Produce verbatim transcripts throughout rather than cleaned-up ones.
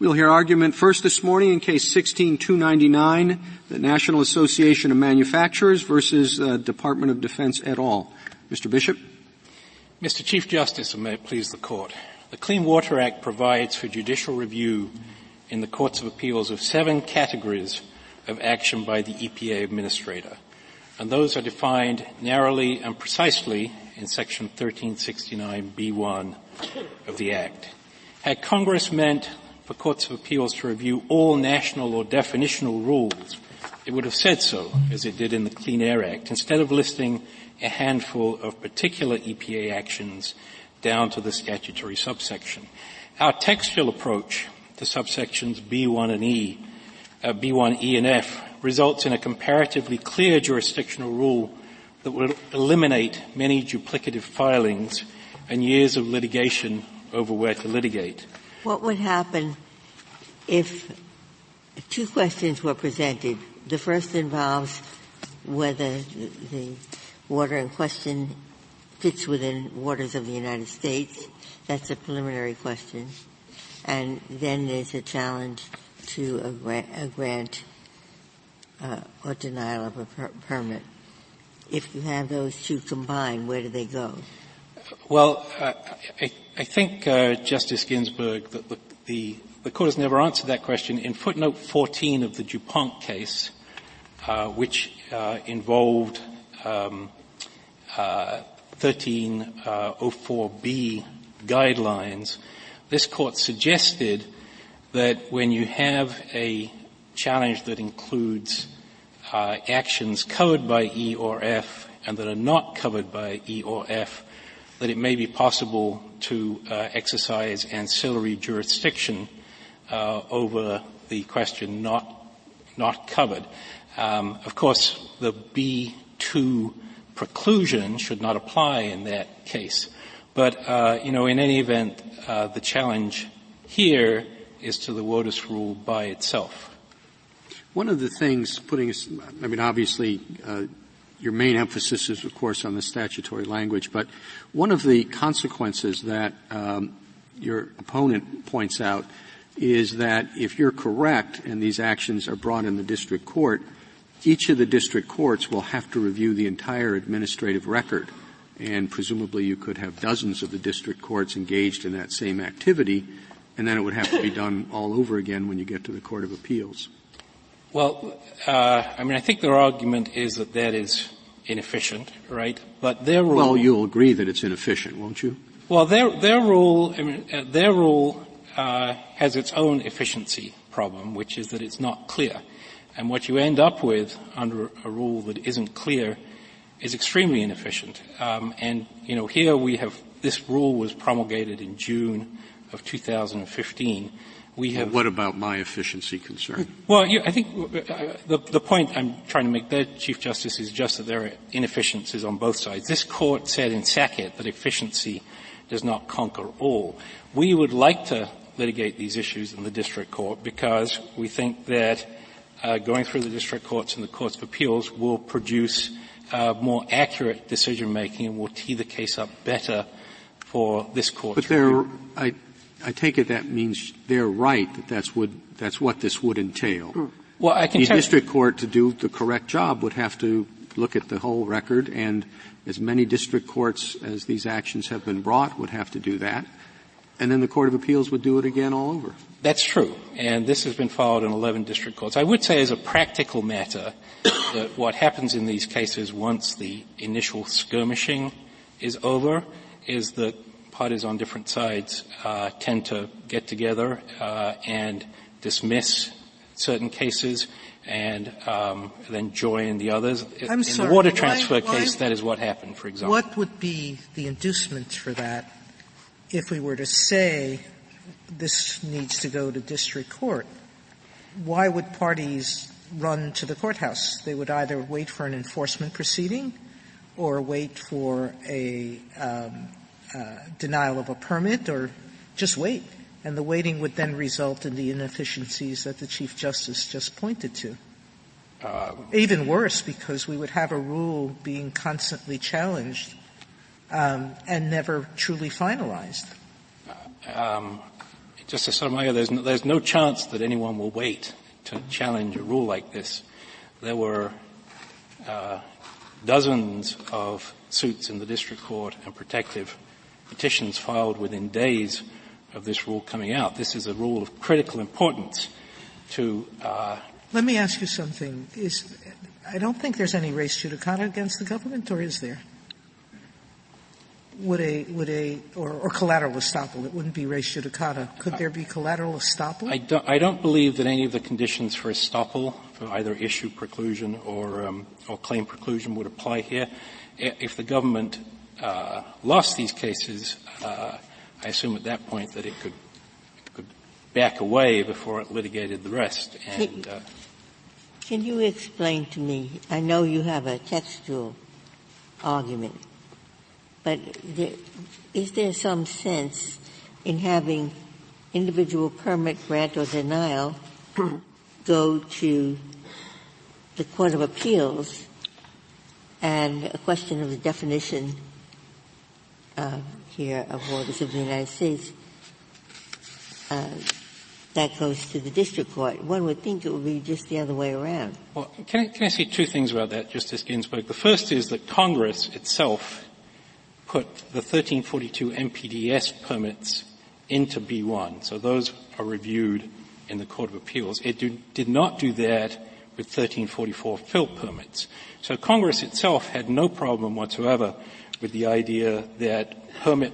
We'll hear argument first this morning in Case sixteen two ninety-nine, the National Association of Manufacturers versus uh, Department of Defense et al. Mister Bishop. Mister Chief Justice, and may it please the Court, the Clean Water Act provides for judicial review in the Courts of Appeals of seven categories of action by the E P A Administrator, and those are defined narrowly and precisely in Section thirteen sixty-nine B one of the Act. Had Congress meant for courts of appeals to review all national or definitional rules, it would have said so, as it did in the Clean Air Act, instead of listing a handful of particular E P A actions down to the statutory subsection. Our textual approach to subsections B one and E, uh, B one E and F, results in a comparatively clear jurisdictional rule that will eliminate many duplicative filings and years of litigation over where to litigate. What would happen if two questions were presented? The first involves whether the water in question fits within waters of the United States. That's a preliminary question. And then there's a challenge to a grant, a grant uh, or denial of a per- permit. If you have those two combined, where do they go? Well, uh, I, I think, uh, Justice Ginsburg, that the, the, the Court has never answered that question. In footnote fourteen of the DuPont case, uh, which uh, involved um, uh, thirteen oh four B guidelines, this Court suggested that when you have a challenge that includes uh, actions covered by E or F and that are not covered by E or F, that it may be possible to uh, exercise ancillary jurisdiction uh, over the question not not covered. Um, of course, the B two preclusion should not apply in that case. But, uh, you know, in any event, uh, the challenge here is to the WOTUS rule by itself. One of the things putting us, I mean, obviously, uh, your main emphasis is, of course, on the statutory language, but one of the consequences that um, your opponent points out is that if you're correct and these actions are brought in the district court, each of the district courts will have to review the entire administrative record, and presumably you could have dozens of the district courts engaged in that same activity, and then it would have to be done all over again when you get to the Court of Appeals. Well, uh, I mean, I think their argument is that that is inefficient, right? But their rule. Well, you'll agree that it's inefficient, won't you? Well, their their rule, I mean, uh, their rule uh, has its own efficiency problem, which is that it's not clear, and what you end up with under a rule that isn't clear is extremely inefficient. Um, and you know, here we have this rule was promulgated in June of two thousand fifteen. We have, well, what about my efficiency concern? Well, you, I think uh, the, the point I'm trying to make there, Chief Justice, is just that there are inefficiencies on both sides. This Court said in Sackett that efficiency does not conquer all. We would like to litigate these issues in the district court because we think that uh, going through the district courts and the courts of appeals will produce uh, more accurate decision-making and will tee the case up better for this Court. But there, I... I take it that means they're right that that's, would, that's what this would entail. Well, I can the tell district court, to do the correct job, would have to look at the whole record, and as many district courts as these actions have been brought would have to do that, and then the Court of Appeals would do it again all over. That's true, and this has been followed in eleven district courts. I would say as a practical matter that what happens in these cases once the initial skirmishing is over is that parties on different sides uh, tend to get together uh, and dismiss certain cases and um, then join the others. I'm in sorry, the water transfer why, case, why, that is what happened, for example. What would be the inducements for that if we were to say this needs to go to district court? Why would parties run to the courthouse? They would either wait for an enforcement proceeding or wait for a um, – Uh, denial of a permit, or just wait, and the waiting would then result in the inefficiencies that the Chief Justice just pointed to. Uh, Even worse, because we would have a rule being constantly challenged um, and never truly finalized. Um, Justice Sotomayor, there's no, there's no chance that anyone will wait to challenge a rule like this. There were uh, dozens of suits in the district court and protective petitions filed within days of this rule coming out. This is a rule of critical importance to... Uh, Let me ask you something. Is, I don't think there's any res judicata against the government, or is there? Would a, would a, or, or collateral estoppel? It wouldn't be res judicata. Could there be collateral estoppel? I don't, I don't believe that any of the conditions for estoppel, for either issue preclusion or, um, or claim preclusion would apply here. If the government, uh, lost these cases, uh, I assume at that point that it could, it could back away before it litigated the rest. And, uh, can you explain to me, I know you have a textual argument, but there, is there some sense in having individual permit grant or denial go to the Court of Appeals and a question of the definition uh, here of waters of the United States uh, that goes to the district court? One would think it would be just the other way around. Well, can I, can I say two things about that, Justice Ginsburg? The first is that Congress itself put the thirteen forty-two M P D S permits into B one, so those are reviewed in the Court of Appeals. It do, did not do that with thirteen forty-four fill permits. So Congress itself had no problem whatsoever with the idea that permit,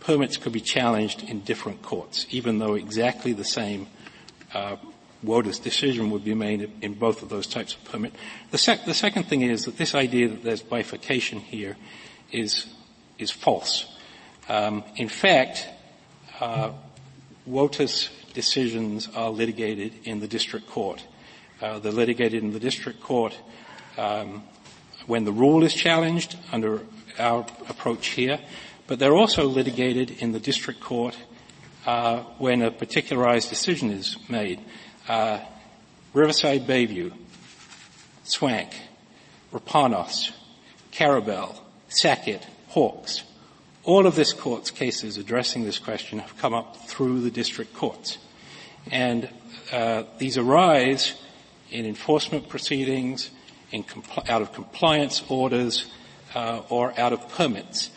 permits could be challenged in different courts, even though exactly the same uh, WOTUS decision would be made in both of those types of permit. The, sec- the second thing is that this idea that there's bifurcation here is is false. Um, in fact, uh, WOTUS decisions are litigated in the district court. Uh, they're litigated in the district court um, when the rule is challenged under our approach here, but they're also litigated in the district court uh, when a particularized decision is made. Uh, Riverside Bayview, Swank, Rapanos, Carabel, Sackett, Hawks, all of this court's cases addressing this question have come up through the district courts. And uh, these arise in enforcement proceedings, in compl- out of compliance orders, uh, or out of permits.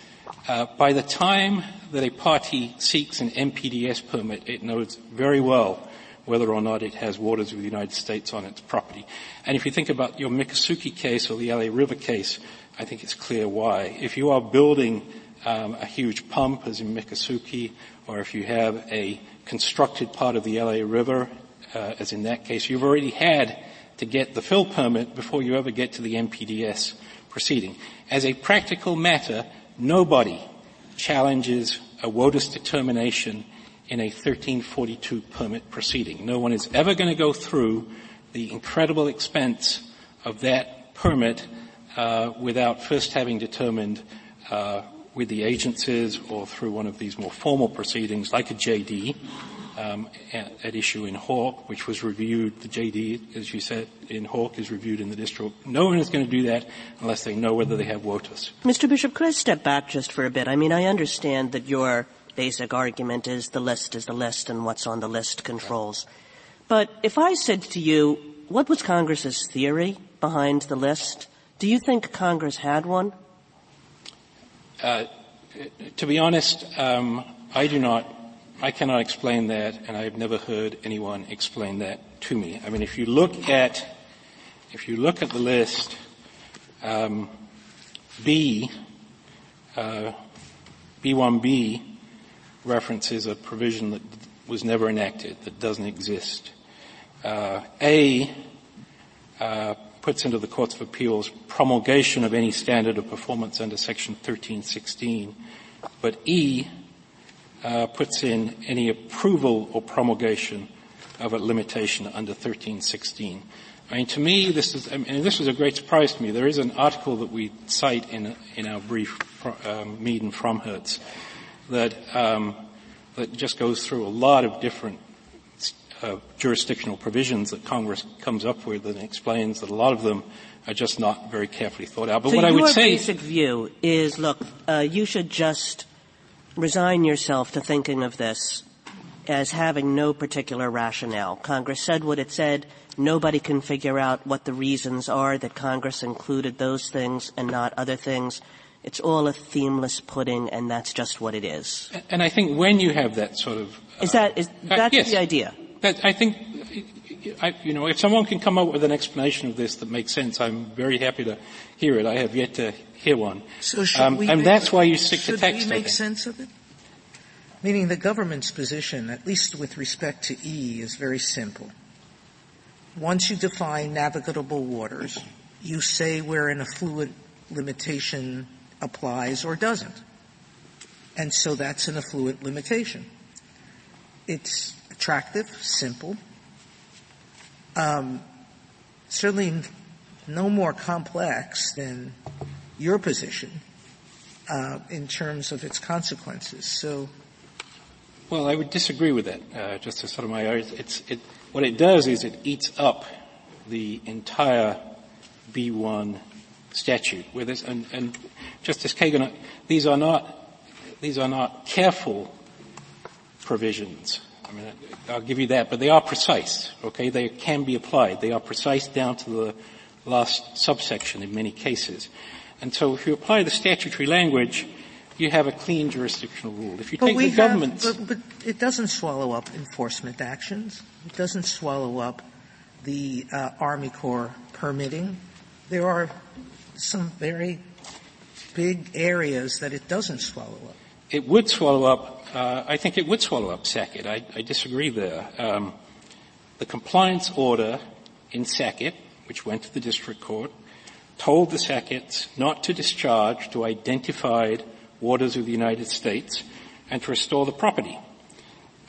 Uh, by the time that a party seeks an M P D S permit, it knows very well whether or not it has waters of the United States on its property. And if you think about your Miccosukee case or the L A River case, I think it's clear why. If you are building um, a huge pump, as in Miccosukee, or if you have a constructed part of the L A River, uh, as in that case, you've already had to get the fill permit before you ever get to the M P D S proceeding. As a practical matter, nobody challenges a WOTUS determination in a thirteen forty-two permit proceeding. No one is ever going to go through the incredible expense of that permit Uh, without first having determined uh, with the agencies or through one of these more formal proceedings like a J D um, at, at issue in Hawk, which was reviewed. The J D, as you said, in Hawk is reviewed in the district. No one is going to do that unless they know whether they have WOTUS. Mister Bishop, could I step back just for a bit? I mean, I understand that your basic argument is the list is the list and what's on the list controls. But if I said to you, what was Congress's theory behind the list? Do you think Congress had one? Uh, to be honest, um, I do not. I cannot explain that, and I've never heard anyone explain that to me. I mean, if you look at, if you look at the list, um, B, uh, B one B references a provision that was never enacted, that doesn't exist. Uh, A. Uh, puts into the Courts of Appeals promulgation of any standard of performance under Section thirteen sixteen, but E uh, puts in any approval or promulgation of a limitation under thirteen sixteen. I mean, to me, this is, I mean, this was a great surprise to me. There is an article that we cite in in our brief, um, Mead and from Hertz, that um, that just goes through a lot of different Uh, jurisdictional provisions that Congress comes up with and explains that a lot of them are just not very carefully thought out. But so what I would say, your basic view is, look, uh, you should just resign yourself to thinking of this as having no particular rationale. Congress said what it said. Nobody can figure out what the reasons are that Congress included those things and not other things. It's all a themeless pudding, and that's just what it is. And I think when you have that sort of... Uh, is that, is, that's uh, yes, the idea? That, I think, I, you know, if someone can come up with an explanation of this that makes sense, I'm very happy to hear it. I have yet to hear one. So should um, we and make, that's why you stick to text. Should we make sense of it? Meaning the government's position, at least with respect to E, is very simple. Once you define navigable waters, you say where an affluent limitation applies or doesn't. And so that's an affluent limitation. It's attractive, simple, um, certainly no more complex than your position uh, in terms of its consequences. So, well, I would disagree with that, uh, Justice Sotomayor. It's, it, what it does is it eats up the entire B one statute. Where this, and, and Justice Kagan, these are not these are not careful provisions. I mean, I'll give you that, but they are precise. Okay, they can be applied. They are precise down to the last subsection in many cases. And so, if you apply the statutory language, you have a clean jurisdictional rule. If you but take the government's... But, but it doesn't swallow up enforcement actions. It doesn't swallow up the uh, Army Corps permitting. There are some very big areas that it doesn't swallow up. It would swallow up... Uh, I think it would swallow up Sackett. I, I disagree there. Um, the compliance order in Sackett, which went to the district court, told the Sacketts not to discharge to identified waters of the United States, and to restore the property.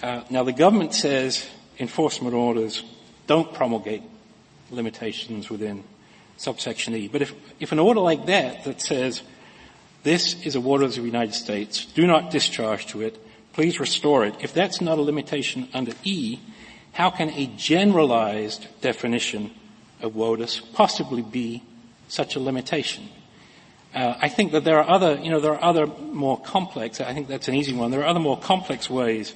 Uh, now, the government says enforcement orders don't promulgate limitations within subsection E. But if, if an order like that that says, this is a waters of the United States, do not discharge to it, please restore it, if that's not a limitation under E, how can a generalized definition of WOTUS possibly be such a limitation? Uh, I think that there are other, you know, there are other more complex, I think that's an easy one, there are other more complex ways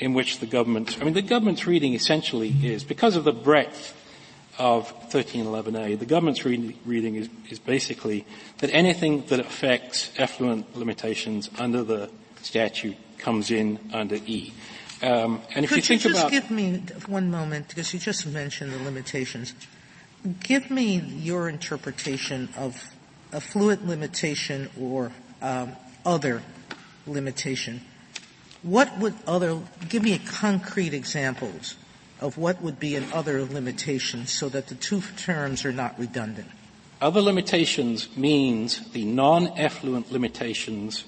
in which the government, I mean the government's reading essentially is, because of the breadth of thirteen eleven A, the government's re- reading is, is basically that anything that affects affluent limitations under the statute comes in under E. Um, and if Could you think you just about- give me one moment, because you just mentioned the limitations. Give me your interpretation of affluent limitation or um, other limitation. What would other? Give me concrete examples of what would be an other limitation, so that the two terms are not redundant. Other limitations means the non-affluent limitations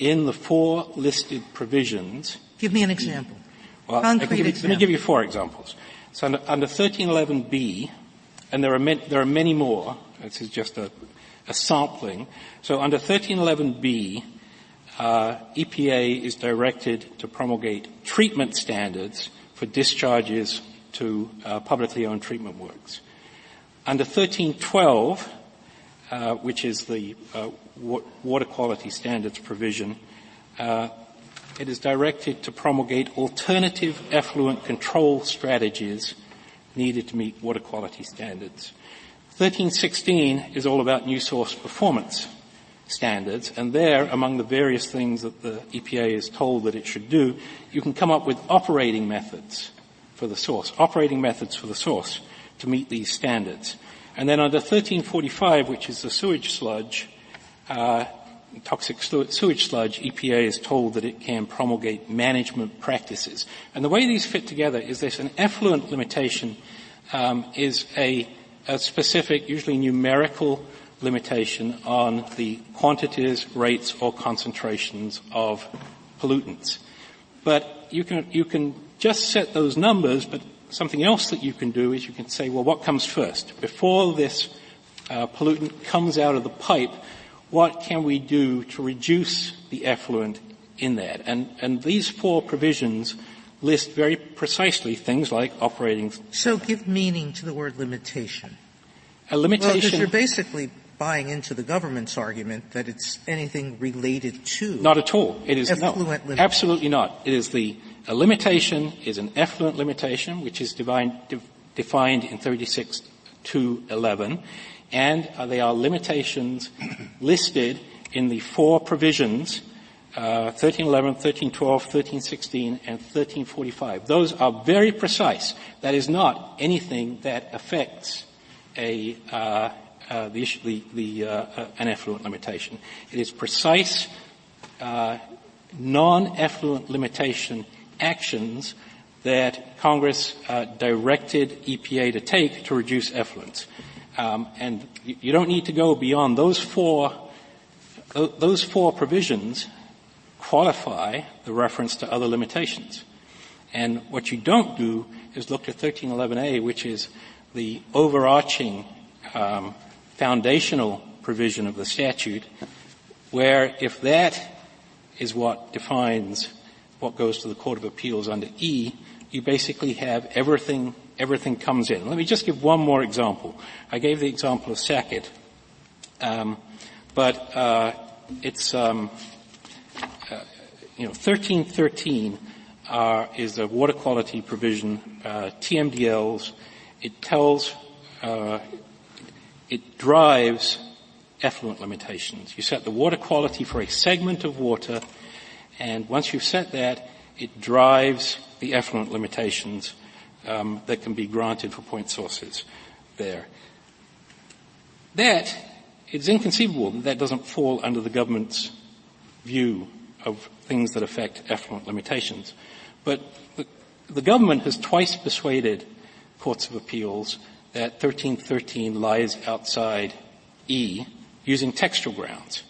in the four listed provisions. Give me an example. Well, concrete you, example. Let me give you four examples. So under, under thirteen eleven B, and there are many, there are many more. This is just a a sampling. So under thirteen eleven B, uh, E P A is directed to promulgate treatment standards for discharges to uh, publicly owned treatment works. Under thirteen twelve, uh, which is the uh, wa- water quality standards provision, uh, it is directed to promulgate alternative effluent control strategies needed to meet water quality standards. thirteen sixteen is all about new source performance standards, and there, among the various things that the E P A is told that it should do, you can come up with operating methods for the source, operating methods for the source to meet these standards. And then under thirteen forty-five, which is the sewage sludge, uh, toxic sewage sludge, E P A is told that it can promulgate management practices. And the way these fit together is this: an effluent limitation um, is a a specific, usually numerical, limitation on the quantities, rates, or concentrations of pollutants. But you can, you can just set those numbers, but something else that you can do is you can say, well, what comes first? Before this uh, pollutant comes out of the pipe, what can we do to reduce the effluent in that? And, and these four provisions list very precisely things like operating. So give meaning to the word limitation. A limitation. Well, because you're basically buying into the government's argument that it's anything related to. Not at all. It is not. Absolutely not. It is the A limitation is an effluent limitation, which is divine, de- defined in thirty-six two eleven, and uh, they are limitations listed in the four provisions, uh, thirteen eleven, thirteen twelve, thirteen sixteen, and thirteen forty-five. Those are very precise. That is not anything that affects a, uh, uh, the, the, the, uh, uh, an effluent limitation. It is precise, uh, non-effluent limitation actions that Congress uh, directed E P A to take to reduce effluents. Um, and you don't need to go beyond those four. Those four provisions qualify the reference to other limitations. And what you don't do is look to thirteen eleven A, which is the overarching um, foundational provision of the statute, where if that is what defines what goes to the Court of Appeals under E, you basically have everything, everything comes in. Let me just give one more example. I gave the example of Sackett, um, but uh, it's, um, uh, you know, thirteen thirteen uh, is a water quality provision, uh, T M D Ls. It tells, uh, it drives effluent limitations. You set the water quality for a segment of water, and once you've set that, it drives the effluent limitations um, that can be granted for point sources there. That is inconceivable that that doesn't fall under the government's view of things that affect effluent limitations. But the, the government has twice persuaded courts of appeals that thirteen thirteen lies outside E using textual grounds.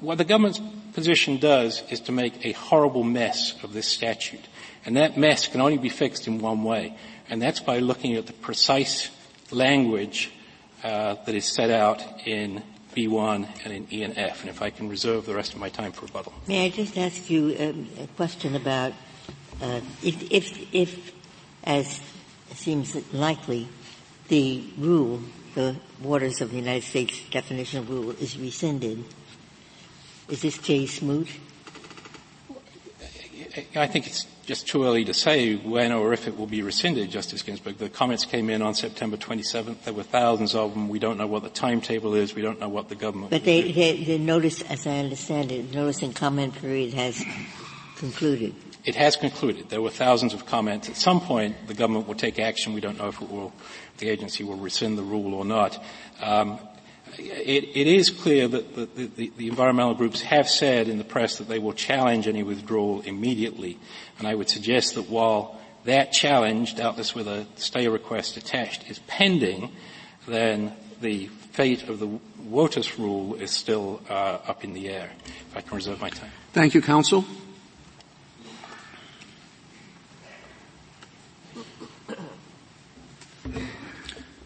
What the government's position does is to make a horrible mess of this statute. And that mess can only be fixed in one way, and that's by looking at the precise language uh, that is set out in B one and in E and F. And if I can reserve the rest of my time for rebuttal. May I just ask you um, a question about uh, if, if, if, as seems likely, the rule, the Waters of the United States definition rule, is rescinded, is this case moot? I think it's just too early to say when or if it will be rescinded, Justice Ginsburg. The comments came in on September twenty-seventh. There were thousands of them. We don't know what the timetable is. We don't know what the government But they, they, the notice, as I understand it, the notice and comment period has concluded. It has concluded. There were thousands of comments. At some point, the government will take action. We don't know if it will, if the agency will rescind the rule or not. Um, It, it is clear that the, the, the environmental groups have said in the press that they will challenge any withdrawal immediately, and I would suggest that while that challenge, doubtless with a stay request attached, is pending, then the fate of the WOTUS rule is still uh, up in the air. If I can reserve my time. Thank you, counsel.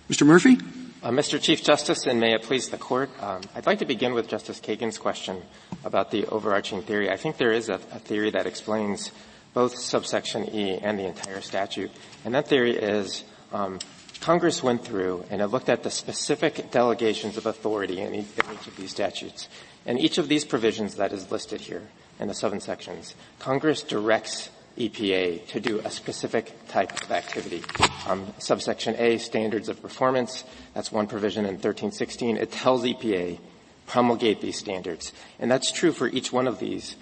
Mister Murphy? Uh, Mister Chief Justice, and may it please the Court, um, I'd like to begin with Justice Kagan's question about the overarching theory. I think there is a, a theory that explains both subsection E and the entire statute, and that theory is um, Congress went through and it looked at the specific delegations of authority in each, in each of these statutes. And each of these provisions that is listed here in the seven sections, Congress directs E P A to do a specific type of activity. Um, subsection A, standards of performance, that's one provision in thirteen sixteen. It tells E P A, promulgate these standards. And that's true for each one of these,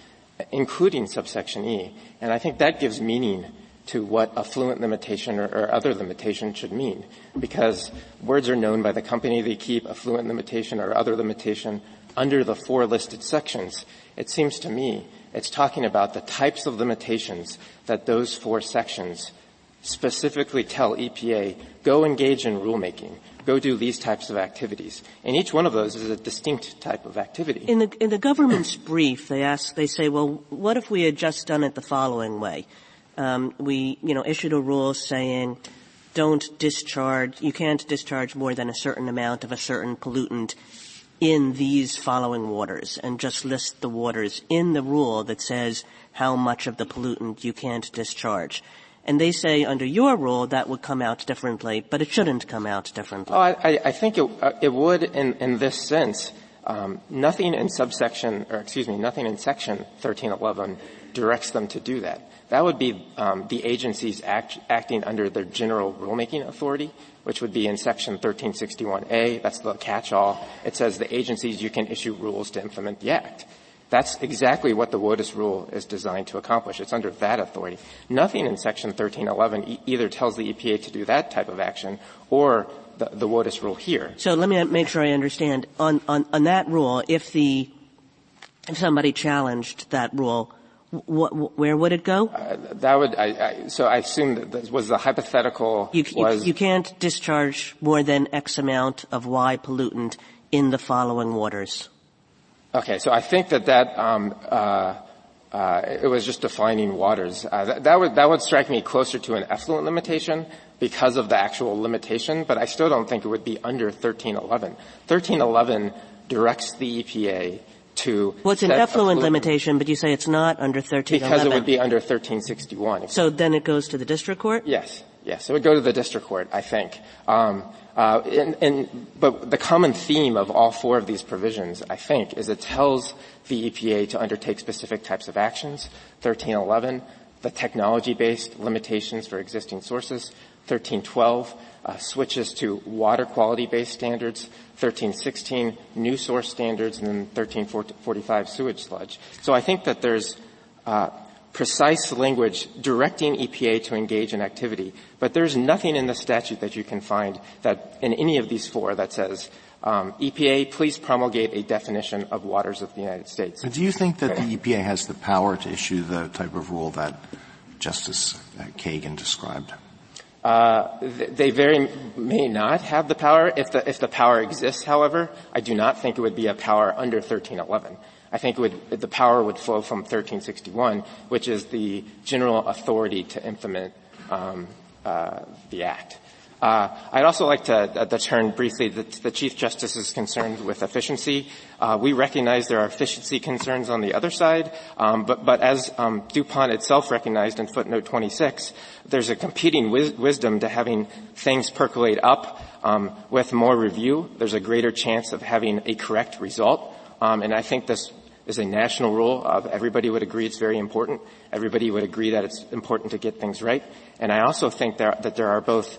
including subsection E. And I think that gives meaning to what affluent limitation or, or other limitation should mean, because words are known by the company they keep, affluent limitation or other limitation, under the four listed sections. It seems to me it's talking about the types of limitations that those four sections specifically tell E P A, go engage in rulemaking, go do these types of activities. And each one of those is a distinct type of activity. In the, in the government's brief, they ask, they say, well, what if we had just done it the following way? Um, we, you know, issued a rule saying don't discharge, you can't discharge more than a certain amount of a certain pollutant in these following waters, and just list the waters in the rule that says how much of the pollutant you can't discharge. And they say under your rule that would come out differently, but it shouldn't come out differently. Oh, I, I think it, it would in, in this sense. Um, nothing in subsection, or excuse me, nothing in section thirteen eleven directs them to do that. That would be um, the agencies act, acting under their general rulemaking authority, which would be in section thirteen sixty-one A. That's the catch-all. It says the agencies, you can issue rules to implement the act. That's exactly what the WOTUS rule is designed to accomplish. It's under that authority. Nothing in section thirteen eleven e- either tells the E P A to do that type of action or the, the WOTUS rule here. So let me make sure I understand. On, on, on that rule, if the, if somebody challenged that rule, What, where would it go? Uh, that would. I, I, so I assume that this was the hypothetical. You, you, was, you can't discharge more than X amount of Y pollutant in the following waters. Okay. So I think that that um, uh, uh, it was just defining waters. Uh, that, that would that would strike me closer to an effluent limitation because of the actual limitation. But I still don't think it would be under thirteen eleven. thirteen eleven directs the E P A. Well, it's an effluent limitation, but you say it's not under thirteen eleven. Because it would be under thirteen sixty-one. So then it goes to the district court? Yes. Yes. It would go to the district court, I think. Um, uh, and, and, but the common theme of all four of these provisions, I think, is it tells the E P A to undertake specific types of actions. thirteen eleven, the technology-based limitations for existing sources. thirteen twelve, uh, switches to water quality-based standards. thirteen sixteen, new source standards, and then thirteen forty-five, sewage sludge. So I think that there's uh precise language directing E P A to engage in activity, but there's nothing in the statute that you can find that in any of these four that says, um, E P A, please promulgate a definition of waters of the United States. Do you think that the E P A has the power to issue the type of rule that Justice Kagan described? Uh, they very may not have the power. If the, if the power exists, however, I do not think it would be a power under thirteen eleven. I think it would, the power would flow from thirteen sixty-one, which is the general authority to implement, um, uh, the act. Uh, I'd also like to, uh, to turn briefly to the, the Chief Justice's concerns with efficiency. Uh, we recognize there are efficiency concerns on the other side, um, but, but as um, DuPont itself recognized in footnote twenty-six, there's a competing wis- wisdom to having things percolate up um, with more review. There's a greater chance of having a correct result, um, and I think this is a national rule. Of everybody would agree it's very important. Everybody would agree that it's important to get things right, and I also think that, that there are both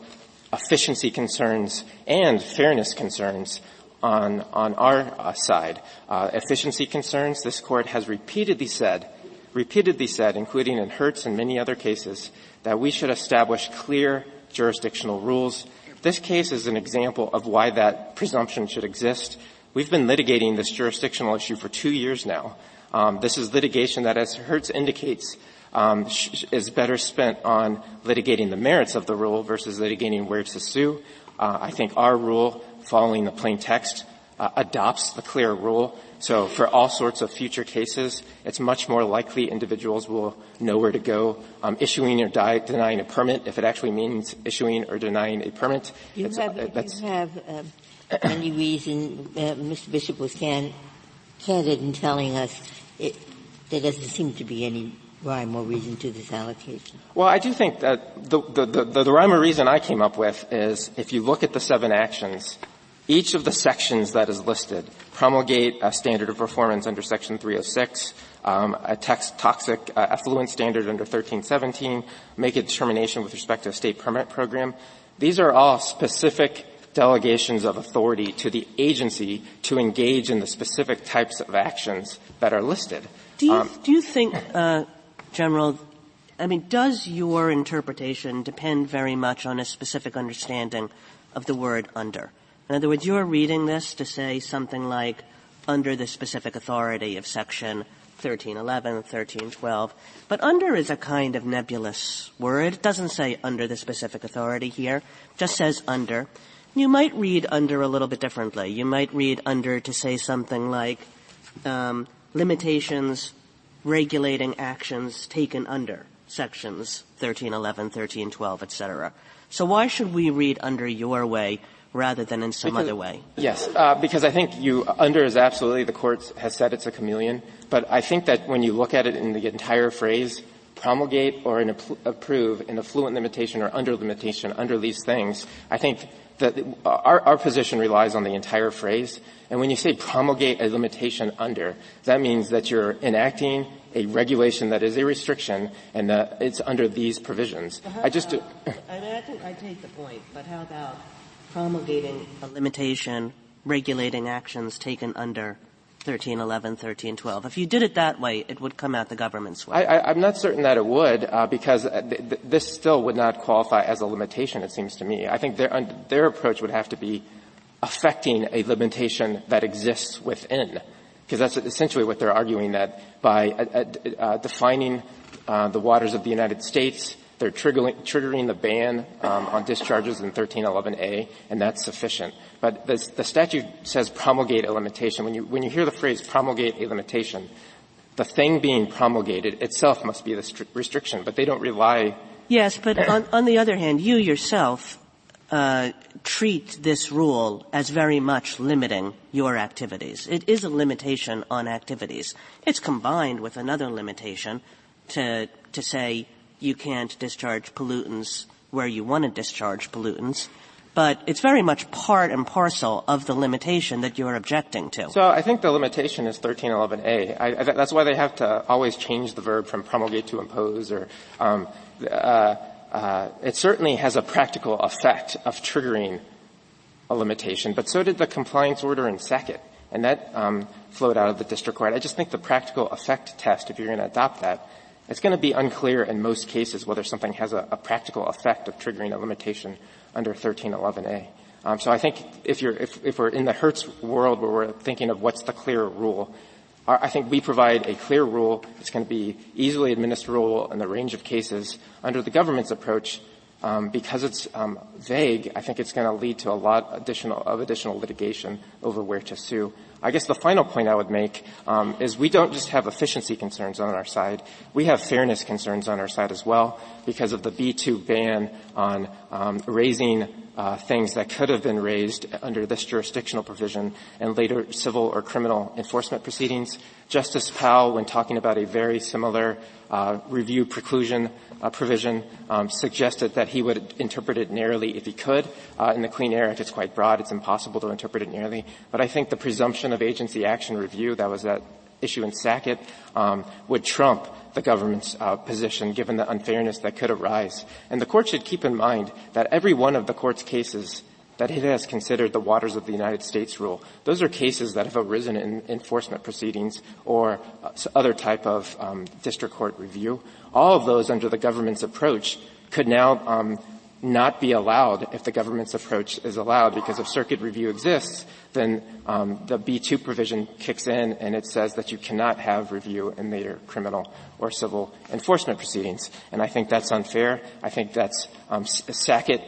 efficiency concerns and fairness concerns on on our uh, side. Uh, efficiency concerns, this court has repeatedly said, repeatedly said, including in Hertz and many other cases, that we should establish clear jurisdictional rules. This case is an example of why that presumption should exist. We've been litigating this jurisdictional issue for two years now. Um, this is litigation that, as Hertz indicates, Um, is better spent on litigating the merits of the rule versus litigating where to sue. Uh, I think our rule, following the plain text, uh, adopts the clear rule. So for all sorts of future cases, it's much more likely individuals will know where to go. Um, issuing or di- denying a permit, if it actually means issuing or denying a permit. You it's, have, uh, that's you have um, any reason, uh, Mister Bishop was can, candid in telling us it, there doesn't seem to be any rhyme or reason to this allocation? Well, I do think that the, the, the, the rhyme or reason I came up with is if you look at the seven actions, each of the sections that is listed, promulgate a standard of performance under section three oh six, um, a tax, toxic uh, effluent standard under thirteen seventeen, make a determination with respect to a state permit program. These are all specific delegations of authority to the agency to engage in the specific types of actions that are listed. Do you, um, do you think... Uh, General, I mean, does your interpretation depend very much on a specific understanding of the word under? In other words, you're reading this to say something like under the specific authority of section thirteen eleven, thirteen twelve, but under is a kind of nebulous word. It doesn't say under the specific authority here, it just says under. You might read under a little bit differently. You might read under to say something like um, limitations regulating actions taken under sections thirteen eleven, thirteen twelve, et cetera. So why should we read under your way rather than in some because, other way? Yes, uh, because I think you under is absolutely, the court has said it's a chameleon, but I think that when you look at it in the entire phrase, promulgate or an app- approve an effluent limitation or under limitation under these things, I think that our, our position relies on the entire phrase. And when you say promulgate a limitation under, that means that you're enacting a regulation that is a restriction, and that it's under these provisions. Well, I just about, do, I mean, I think I take the point, but how about promulgating a limitation, regulating actions taken under thirteen eleven, thirteen twelve. If you did it that way, it would come out the government's way. I, I, I'm not certain that it would, uh, because th- th- this still would not qualify as a limitation, it seems to me. I think their, un- their approach would have to be affecting a limitation that exists within, because that's essentially what they're arguing, that by uh, uh, defining uh, the waters of the United States, they're triggering, triggering the ban um, on discharges in thirteen eleven A, and that's sufficient. But the, the statute says promulgate a limitation. When you when you hear the phrase promulgate a limitation, the thing being promulgated itself must be the stri- restriction. But they don't rely. Yes, but on, on the other hand, you yourself uh treat this rule as very much limiting your activities. It is a limitation on activities. It's combined with another limitation to to say you can't discharge pollutants where you want to discharge pollutants, but it's very much part and parcel of the limitation that you're objecting to. So I think the limitation is thirteen eleven A. I, I, that's why they have to always change the verb from promulgate to impose, or um, uh, uh, it certainly has a practical effect of triggering a limitation, but so did the compliance order in Sackett, and that um, flowed out of the district court. I just think the practical effect test, if you're going to adopt that, it's going to be unclear in most cases whether something has a, a practical effect of triggering a limitation under thirteen eleven A. Um, so I think if you're, if, if we're in the Hertz world where we're thinking of what's the clear rule, our, I think we provide a clear rule. It's going to be easily administrable in the range of cases. Under the government's approach, um, because it's um, vague, I think it's going to lead to a lot additional of additional litigation over where to sue. I guess the final point I would make um, is we don't just have efficiency concerns on our side. We have fairness concerns on our side as well, because of the B two ban on um, raising uh, things that could have been raised under this jurisdictional provision and later civil or criminal enforcement proceedings. Justice Powell, when talking about a very similar uh, review preclusion uh, provision, um, suggested that he would interpret it narrowly if he could. Uh, in the Clean Air Act, it's quite broad. It's impossible to interpret it narrowly. But I think the presumption of agency action review that was that issue in Sackett um, would trump the government's uh, position, given the unfairness that could arise. And the court should keep in mind that every one of the court's cases that it has considered the waters of the United States rule, those are cases that have arisen in enforcement proceedings or other type of um, district court review. All of those under the government's approach could now um, not be allowed if the government's approach is allowed, because if circuit review exists, then um, the B two provision kicks in and it says that you cannot have review in later criminal or civil enforcement proceedings. And I think that's unfair. I think that's um, Sackett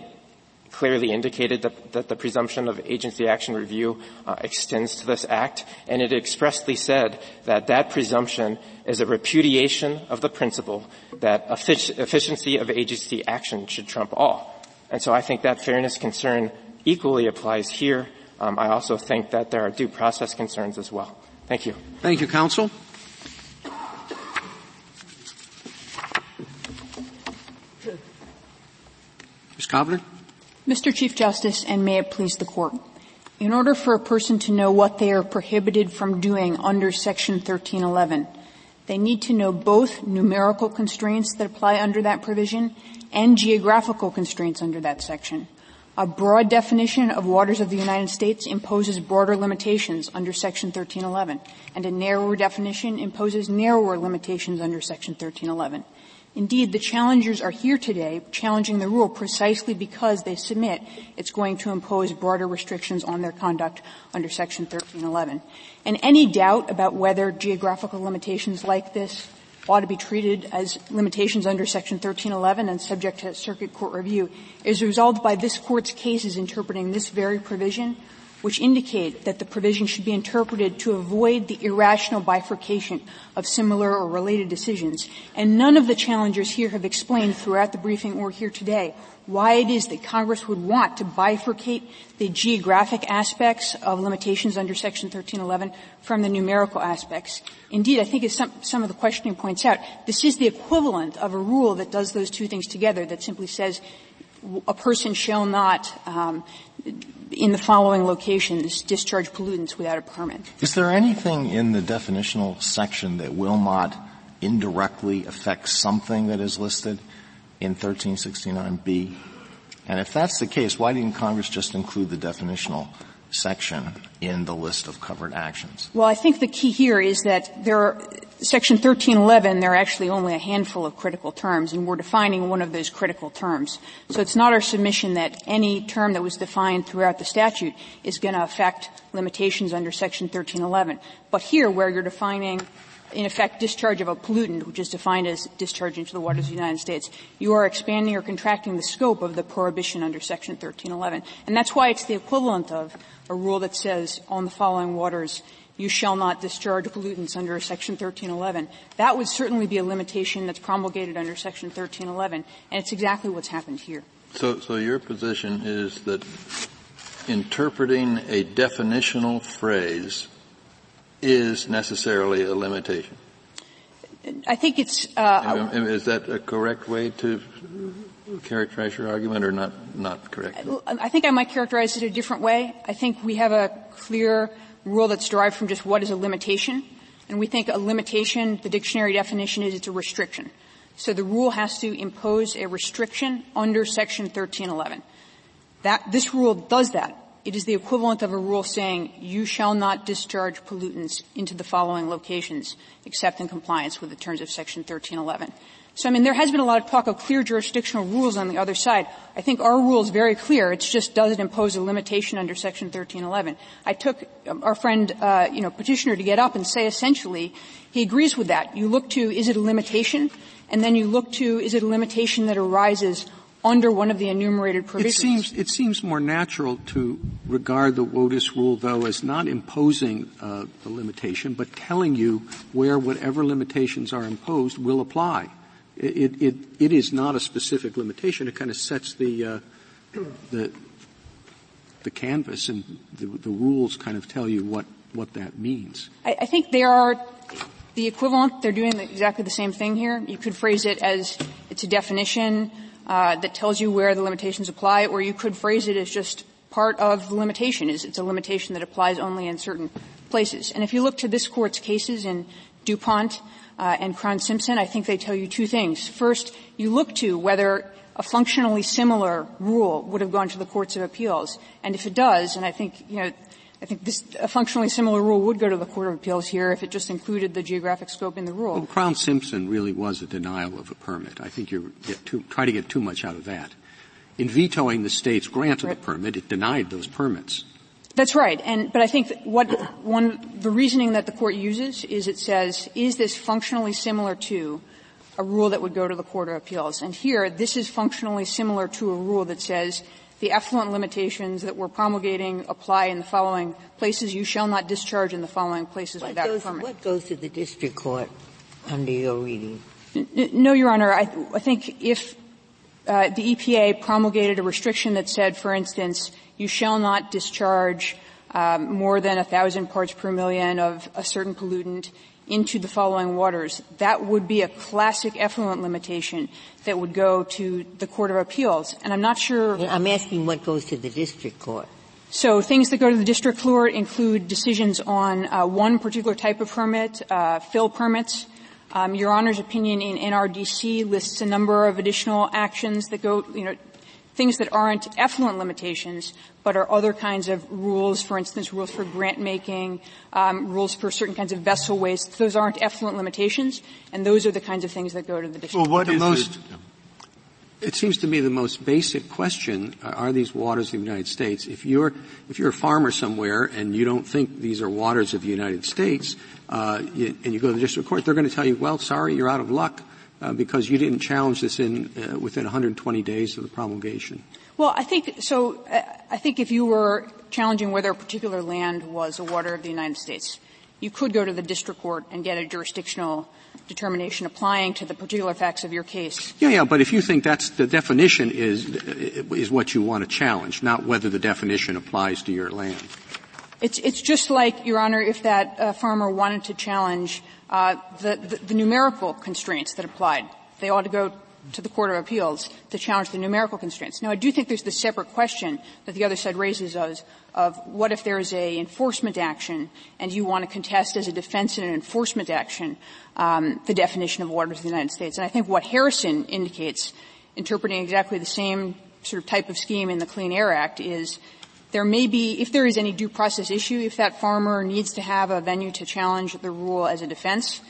clearly indicated that, that the presumption of agency action review uh, extends to this act, and it expressly said that that presumption is a repudiation of the principle that effic- efficiency of agency action should trump all. And so I think that fairness concern equally applies here. Um, I also think that there are due process concerns as well. Thank you. Thank you, counsel. Miz Cobbler. Mister Chief Justice, and may it please the Court, in order for a person to know what they are prohibited from doing under Section thirteen eleven, they need to know both numerical constraints that apply under that provision and geographical constraints under that section. A broad definition of waters of the United States imposes broader limitations under Section thirteen eleven, and a narrower definition imposes narrower limitations under Section thirteen eleven. Indeed, the challengers are here today challenging the rule precisely because they submit it's going to impose broader restrictions on their conduct under Section thirteen eleven. And any doubt about whether geographical limitations like this ought to be treated as limitations under Section thirteen eleven and subject to circuit court review is resolved by this Court's cases interpreting this very provision, which indicate that the provision should be interpreted to avoid the irrational bifurcation of similar or related decisions. And none of the challengers here have explained throughout the briefing or here today why it is that Congress would want to bifurcate the geographic aspects of limitations under Section thirteen eleven from the numerical aspects. Indeed, I think as some, some of the questioning points out, this is the equivalent of a rule that does those two things together, that simply says a person shall not, um, in the following locations, discharge pollutants without a permit. Is there anything in the definitional section that will not indirectly affect something that is listed in thirteen sixty-nine B? And if that's the case, why didn't Congress just include the definitional section in the list of covered actions? Well, I think the key here is that there are, Section thirteen eleven, there are actually only a handful of critical terms, and we're defining one of those critical terms. So it's not our submission that any term that was defined throughout the statute is going to affect limitations under Section thirteen eleven. But here, where you're defining, in effect, discharge of a pollutant, which is defined as discharge into the waters of the United States, you are expanding or contracting the scope of the prohibition under Section thirteen eleven. And that's why it's the equivalent of a rule that says, on the following waters, you shall not discharge pollutants under Section thirteen eleven. That would certainly be a limitation that's promulgated under Section thirteen eleven, and it's exactly what's happened here. So, so your position is that interpreting a definitional phrase is necessarily a limitation? I think it's, uh... Is that a correct way to characterize your argument or not, not correct? I think I might characterize it a different way. I think we have a clear rule that's derived from just what is a limitation. And we think a limitation, the dictionary definition is it's a restriction. So the rule has to impose a restriction under Section thirteen eleven. That, this rule does that. It is the equivalent of a rule saying you shall not discharge pollutants into the following locations except in compliance with the terms of Section thirteen eleven. So, I mean, there has been a lot of talk of clear jurisdictional rules on the other side. I think our rule is very clear. It's just does it impose a limitation under Section thirteen eleven. I took our friend, uh, you know, petitioner to get up and say essentially he agrees with that. You look to is it a limitation, and then you look to is it a limitation that arises under one of the enumerated provisions. It seems, it seems more natural to regard the WOTUS rule, though, as not imposing uh, the limitation, but telling you where whatever limitations are imposed will apply. It, it, it is not a specific limitation. It kind of sets the, uh, the, the canvas, and the, the rules kind of tell you what, what that means. I, I think they are the equivalent. They're doing exactly the same thing here. You could phrase it as it's a definition Uh, that tells you where the limitations apply, or you could phrase it as just part of the limitation is it's a limitation that applies only in certain places. And if you look to this Court's cases in DuPont uh, and Crown-Simpson, I think they tell you two things. First, you look to whether a functionally similar rule would have gone to the courts of appeals. And if it does, and I think, you know, I think this, a functionally similar rule would go to the Court of Appeals here if it just included the geographic scope in the rule. Well, Crown-Simpson really was a denial of a permit. I think you try to get too much out of that. In vetoing the state's grant of the permit, it denied those permits. That's right. And, but I think what one, the reasoning that the Court uses is it says, is this functionally similar to a rule that would go to the Court of Appeals? And here, this is functionally similar to a rule that says, the effluent limitations that we're promulgating apply in the following places. You shall not discharge in the following places what without goes, permit. What goes to the district court under your reading? No, Your Honor. I, th- I think if uh, the E P A promulgated a restriction that said, for instance, you shall not discharge um, more than one thousand parts per million of a certain pollutant into the following waters, that would be a classic effluent limitation that would go to the Court of Appeals. And I'm not sure... Well, I'm asking what goes to the district court. So things that go to the district court include decisions on uh, one particular type of permit, uh, fill permits. Um, Your Honor's opinion in N R D C lists a number of additional actions that go, you know, things that aren't effluent limitations, but are other kinds of rules, for instance, rules for grant making, um, rules for certain kinds of vessel waste. Those aren't effluent limitations, and those are the kinds of things that go to the district. Well, what the is most, it? It seems to me the most basic question, uh, are these waters of the United States? If you're, if you're a farmer somewhere and you don't think these are waters of the United States, uh, you, and you go to the district court, they're going to tell you, well, sorry, you're out of luck. uh, because you didn't challenge this in uh, within one hundred twenty days of the promulgation? Well, I think so. Uh, I think if you were challenging whether a particular land was a water of the United States, you could go to the district court and get a jurisdictional determination applying to the particular facts of your case. Yeah, yeah, but if you think that's the definition is is what you want to challenge, not whether the definition applies to your land. It's it's just like, Your Honor, if that uh, farmer wanted to challenge uh the, the the numerical constraints that applied, they ought to go to the Court of Appeals to challenge the numerical constraints. Now, I do think there's the separate question that the other side raises of, of what if there is a enforcement action and you want to contest as a defense in an enforcement action um, the definition of waters of the United States. And I think what Harrison indicates, interpreting exactly the same sort of type of scheme in the Clean Air Act, is there may be, if there is any due process issue, if that farmer needs to have a venue to challenge the rule as a defense,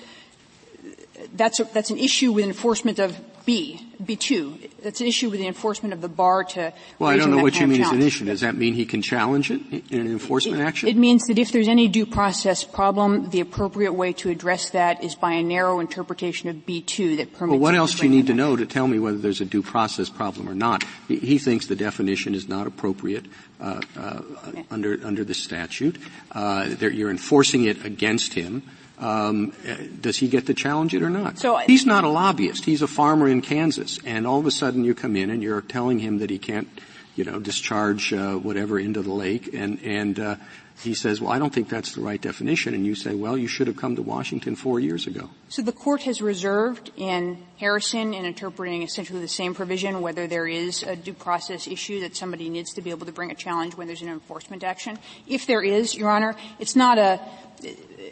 that's a, that's an issue with enforcement of B, B two. That's an issue with the enforcement of the bar to. Well, I don't know what you mean is an issue. Does that mean he can challenge it in an enforcement it, action? It means that if there's any due process problem, the appropriate way to address that is by a narrow interpretation of B two that permits. Well, what else do you need to know to tell me whether there's a due process problem or not? He thinks the definition is not appropriate uh, uh, okay. under under the statute. Uh, you're enforcing it against him. Um, does he get to challenge it or not? So he's not a lobbyist. He's a farmer in Kansas, and all of a sudden you come in and you're telling him that he can't, you know, discharge uh, whatever into the lake, and and uh, he says, "Well, I don't think that's the right definition." And you say, "Well, you should have come to Washington four years ago." So the court has reserved in Harrison, in interpreting essentially the same provision, whether there is a due process issue that somebody needs to be able to bring a challenge when there's an enforcement action. If there is, Your Honor, it's not a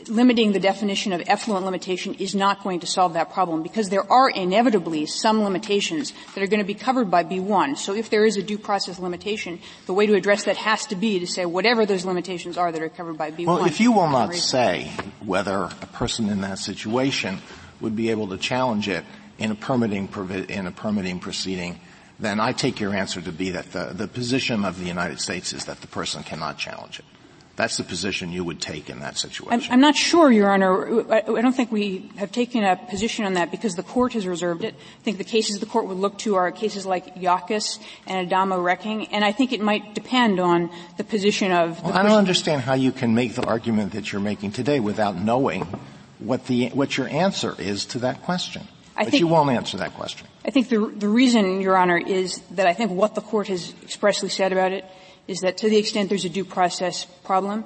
limiting the definition of effluent limitation is not going to solve that problem, because there are inevitably some limitations that are going to be covered by B one. So if there is a due process limitation, the way to address that has to be to say whatever those limitations are that are covered by B one. Well, if you will not say whether a person in that situation would be able to challenge it in a permitting provi- in a permitting proceeding, then I take your answer to be that the, the position of the United States is that the person cannot challenge it. That's the position you would take in that situation. I'm, I'm not sure, Your Honor. I, I don't think we have taken a position on that because the Court has reserved it. I think the cases the Court would look to are cases like Yakus and Adamo-Wrecking, and I think it might depend on the position of the well, I don't understand how you can make the argument that you're making today without knowing what the what your answer is to that question. I but think, you won't answer that question. I think the, the reason, Your Honor, is that I think what the Court has expressly said about it is that to the extent there's a due process problem,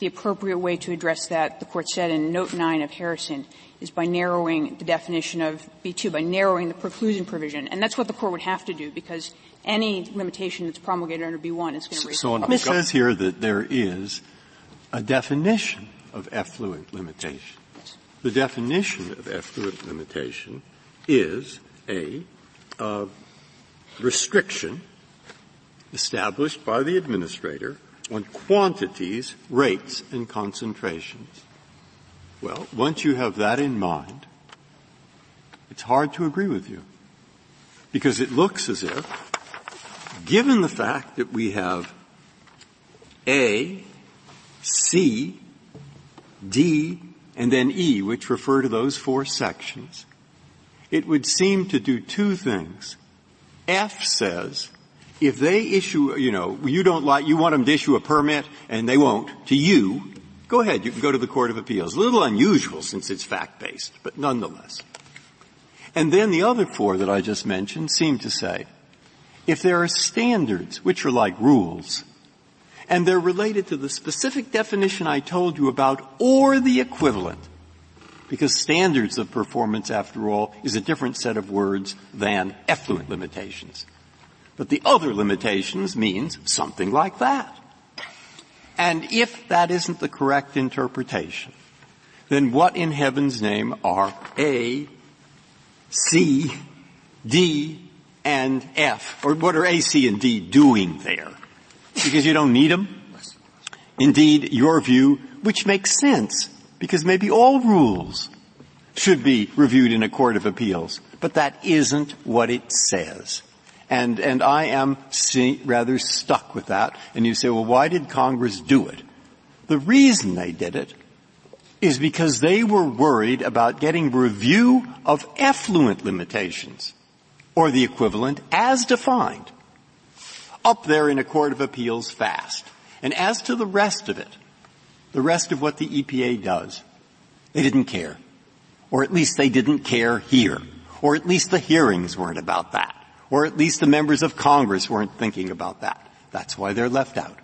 the appropriate way to address that, the Court said in Note nine of Harrison, is by narrowing the definition of B two, by narrowing the preclusion provision. And that's what the Court would have to do, because any limitation that's promulgated under B one is going to raise so, so it. So it says here that there is a definition of effluent limitation. Yes. The definition of effluent limitation is a uh, restriction established by the administrator on quantities, rates, and concentrations. Well, once you have that in mind, it's hard to agree with you, because it looks as if, given the fact that we have A, C, D, and then E, which refer to those four sections, it would seem to do two things. F says, if they issue, you know, you don't like, you want them to issue a permit, and they won't, to you, go ahead, you can go to the Court of Appeals. A little unusual since it's fact-based, but nonetheless. And then the other four that I just mentioned seem to say, if there are standards, which are like rules, and they're related to the specific definition I told you about or the equivalent, because standards of performance, after all, is a different set of words than effluent limitations. But the other limitations means something like that. And if that isn't the correct interpretation, then what in heaven's name are A, C, D, and F? Or what are A, C, and D doing there? Because you don't need them? Indeed, your view, which makes sense, because maybe all rules should be reviewed in a court of appeals. But that isn't what it says. And, and I am see, rather stuck with that. And you say, well, why did Congress do it? The reason they did it is because they were worried about getting review of effluent limitations, or the equivalent, as defined, up there in a court of appeals fast. And as to the rest of it, the rest of what the E P A does, they didn't care. Or at least they didn't care here. Or at least the hearings weren't about that. Or at least the members of Congress weren't thinking about that. That's why they're left out.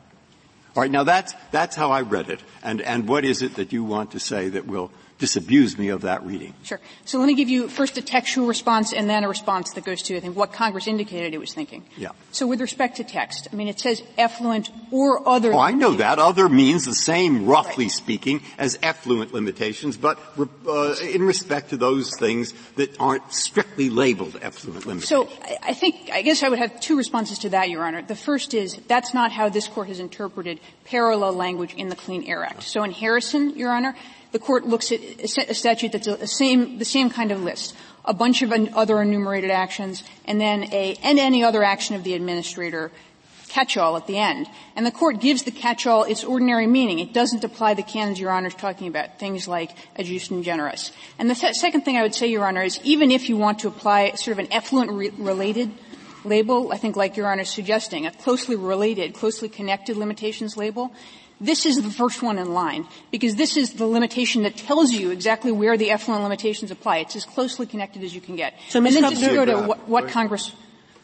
All right, now that's, that's how I read it. And, and what is it that you want to say that will disabuse me of that reading? Sure. So let me give you first a textual response and then a response that goes to, I think, what Congress indicated it was thinking. Yeah. So with respect to text, I mean, it says effluent or other. Oh, I know that. Other means the same, roughly right. speaking, as effluent limitations, but uh, in respect to those things that aren't strictly labeled effluent limitations. So I think, I guess I would have two responses to that, Your Honor. The first is that's not how this Court has interpreted parallel language in the Clean Air Act. So in Harrison, Your Honor, the Court looks at a statute that's a same, the same kind of list, a bunch of other enumerated actions, and then a and any other action of the administrator catch-all at the end. And the Court gives the catch-all its ordinary meaning. It doesn't apply the canons Your Honor's talking about, things like adjust and generis. And the th- second thing I would say, Your Honor, is even if you want to apply sort of an effluent-related re- label, I think like Your Honor's suggesting, a closely related, closely connected limitations label, this is the first one in line, because this is the limitation that tells you exactly where the effluent limitations apply. It's as closely connected as you can get. So, and Miz then Huff, just to go to what, what Congress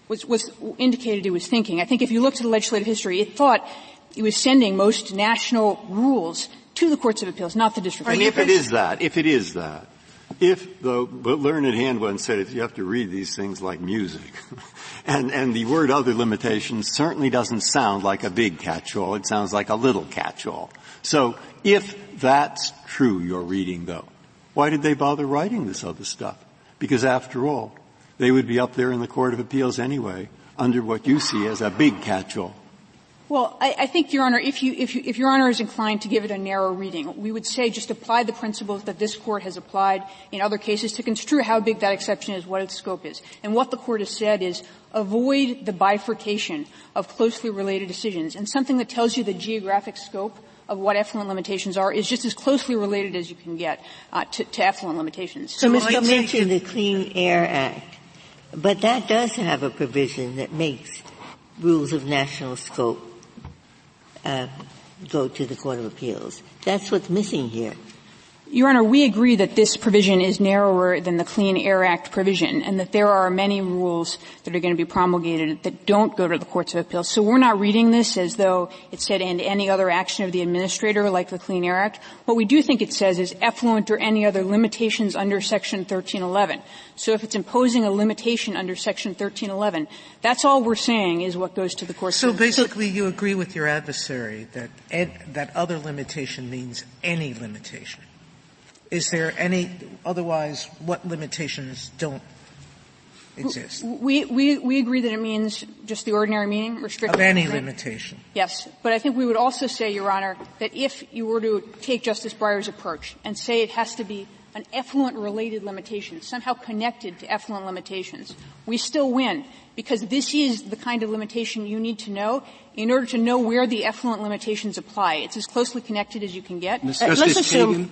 was, was indicated it was thinking. I think if you look to the legislative history, it thought it was sending most national rules to the courts of appeals, not the district. And if it is that, if it is that, if the learned hand once said, if you have to read these things like music, and, and the word other limitations certainly doesn't sound like a big catch-all. It sounds like a little catch-all. So if that's true, your reading, though, why did they bother writing this other stuff? Because after all, they would be up there in the Court of Appeals anyway under what you see as a big catch-all. Well, I, I think, Your Honor, if you, if you, if Your Honor is inclined to give it a narrow reading, we would say just apply the principles that this Court has applied in other cases to construe how big that exception is, what its scope is. And what the Court has said is avoid the bifurcation of closely related decisions. And something that tells you the geographic scope of what effluent limitations are is just as closely related as you can get uh, to, to effluent limitations. So, Miz Ginsburg mentioned the Clean Air Act, but that does have a provision that makes rules of national scope Uh, go to the Court of Appeals. That's what's missing here. Your Honor, we agree that this provision is narrower than the Clean Air Act provision and that there are many rules that are going to be promulgated that don't go to the Courts of Appeals. So we're not reading this as though it said and any other action of the administrator like the Clean Air Act. What we do think it says is effluent or any other limitations under Section thirteen eleven. So if it's imposing a limitation under Section thirteen eleven, that's all we're saying is what goes to the court. So basically you agree with your adversary that ed, that other limitation means any limitation. Is there any – otherwise, what limitations don't exist? We, we, we agree that it means just the ordinary meaning, restricted. Of any right? limitation. Yes. But I think we would also say, Your Honor, that if you were to take Justice Breyer's approach and say it has to be – an effluent-related limitation, somehow connected to effluent limitations, we still win because this is the kind of limitation you need to know in order to know where the effluent limitations apply. It's as closely connected as you can get. Uh, let's assume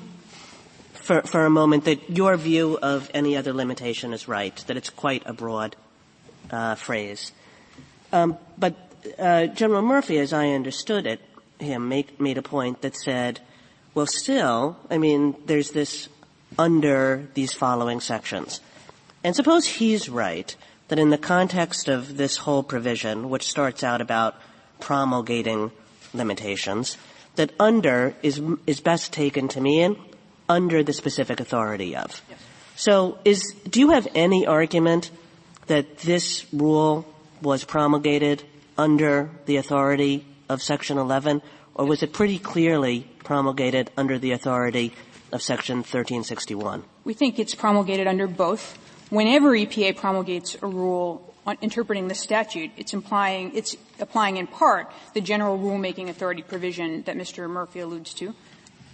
for, for a moment that your view of any other limitation is right, that it's quite a broad uh, phrase. Um, but uh, General Murphy, as I understood it, him made, made a point that said, well, still, I mean, there's this under these following sections. And suppose he's right that in the context of this whole provision, which starts out about promulgating limitations, that under is is best taken to mean under the specific authority of. Yes. So is do you have any argument that this rule was promulgated under the authority of Section eleven, or was it pretty clearly promulgated under the authority of Section thirteen sixty-one? We think it's promulgated under both. Whenever E P A promulgates a rule on interpreting the statute, it's implying, it's applying in part the general rulemaking authority provision that Mister Murphy alludes to.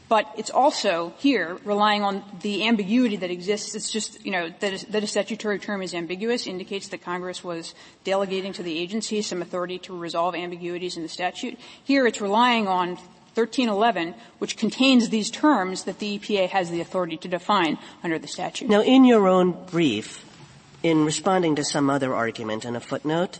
But it's also here relying on the ambiguity that exists. It's just, you know, that, is, that a statutory term is ambiguous indicates that Congress was delegating to the agency some authority to resolve ambiguities in the statute. Here it's relying on thirteen eleven, which contains these terms that the E P A has the authority to define under the statute. Now, in your own brief, in responding to some other argument in a footnote,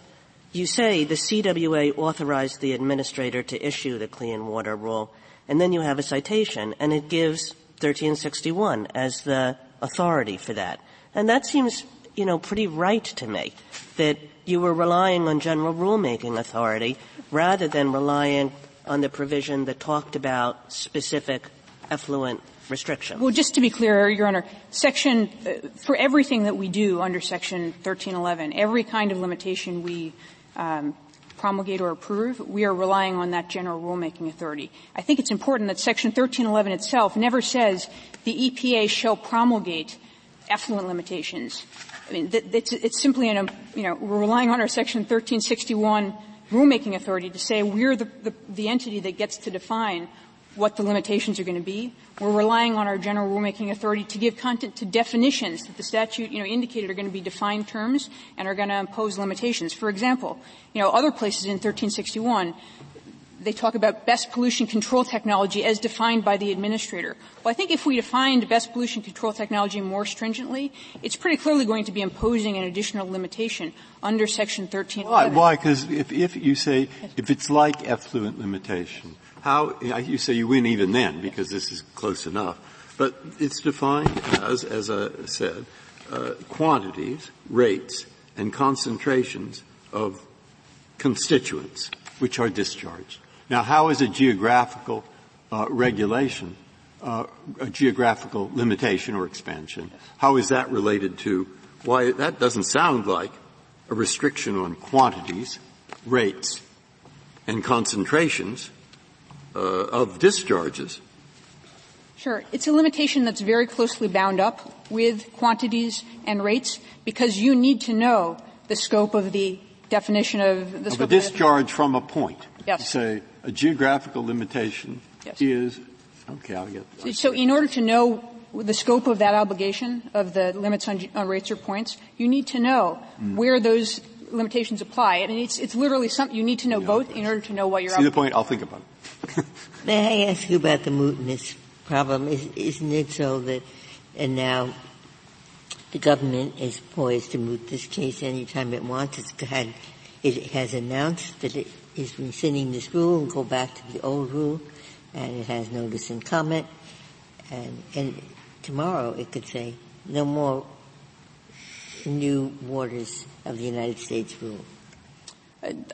you say the C W A authorized the administrator to issue the Clean Water Rule, and then you have a citation, and it gives thirteen sixty-one as the authority for that. And that seems, you know, pretty right to me, that you were relying on general rulemaking authority rather than relying on the provision that talked about specific effluent restrictions. Well, just to be clear, Your Honor, section uh, for everything that we do under Section thirteen eleven, every kind of limitation we um, promulgate or approve, we are relying on that general rulemaking authority. I think it's important that Section thirteen eleven itself never says the E P A shall promulgate effluent limitations. I mean, th- it's, it's simply an, you know, we're relying on our Section thirteen sixty-one rulemaking authority to say we're the, the, the entity that gets to define what the limitations are going to be. We're relying on our general rulemaking authority to give content to definitions that the statute, you know, indicated are going to be defined terms and are going to impose limitations. For example, you know, other places in thirteen sixty-one, they talk about best pollution control technology as defined by the administrator. Well, I think if we defined best pollution control technology more stringently, it's pretty clearly going to be imposing an additional limitation under Section thirteen eleven. Why? Why? Because if, if you say, if it's like effluent limitation, how, you say you win even then because this is close enough, but it's defined as, as I said, uh, quantities, rates, and concentrations of constituents which are discharged. Now, how is a geographical uh, regulation, uh, a geographical limitation or expansion, how is that related to why that doesn't sound like a restriction on quantities, rates, and concentrations uh, of discharges? Sure. It's a limitation that's very closely bound up with quantities and rates because you need to know the scope of the definition of the scope of a discharge from a point. Yes. Say, a geographical limitation yes. is okay. I'll get. That. So, in order to know the scope of that obligation of the limits on, on rates or points, you need to know mm. where those limitations apply, and it's it's literally something you need to know no, both in order to know what you're. See the point. I'll think about it. May I ask you about the mootness problem? Is, isn't it so that, and now, the government is poised to moot this case any time it wants. It's had, it has announced that it. is rescinding this rule and go back to the old rule, and it has notice and comment, and, and tomorrow it could say no more new waters of the United States rule.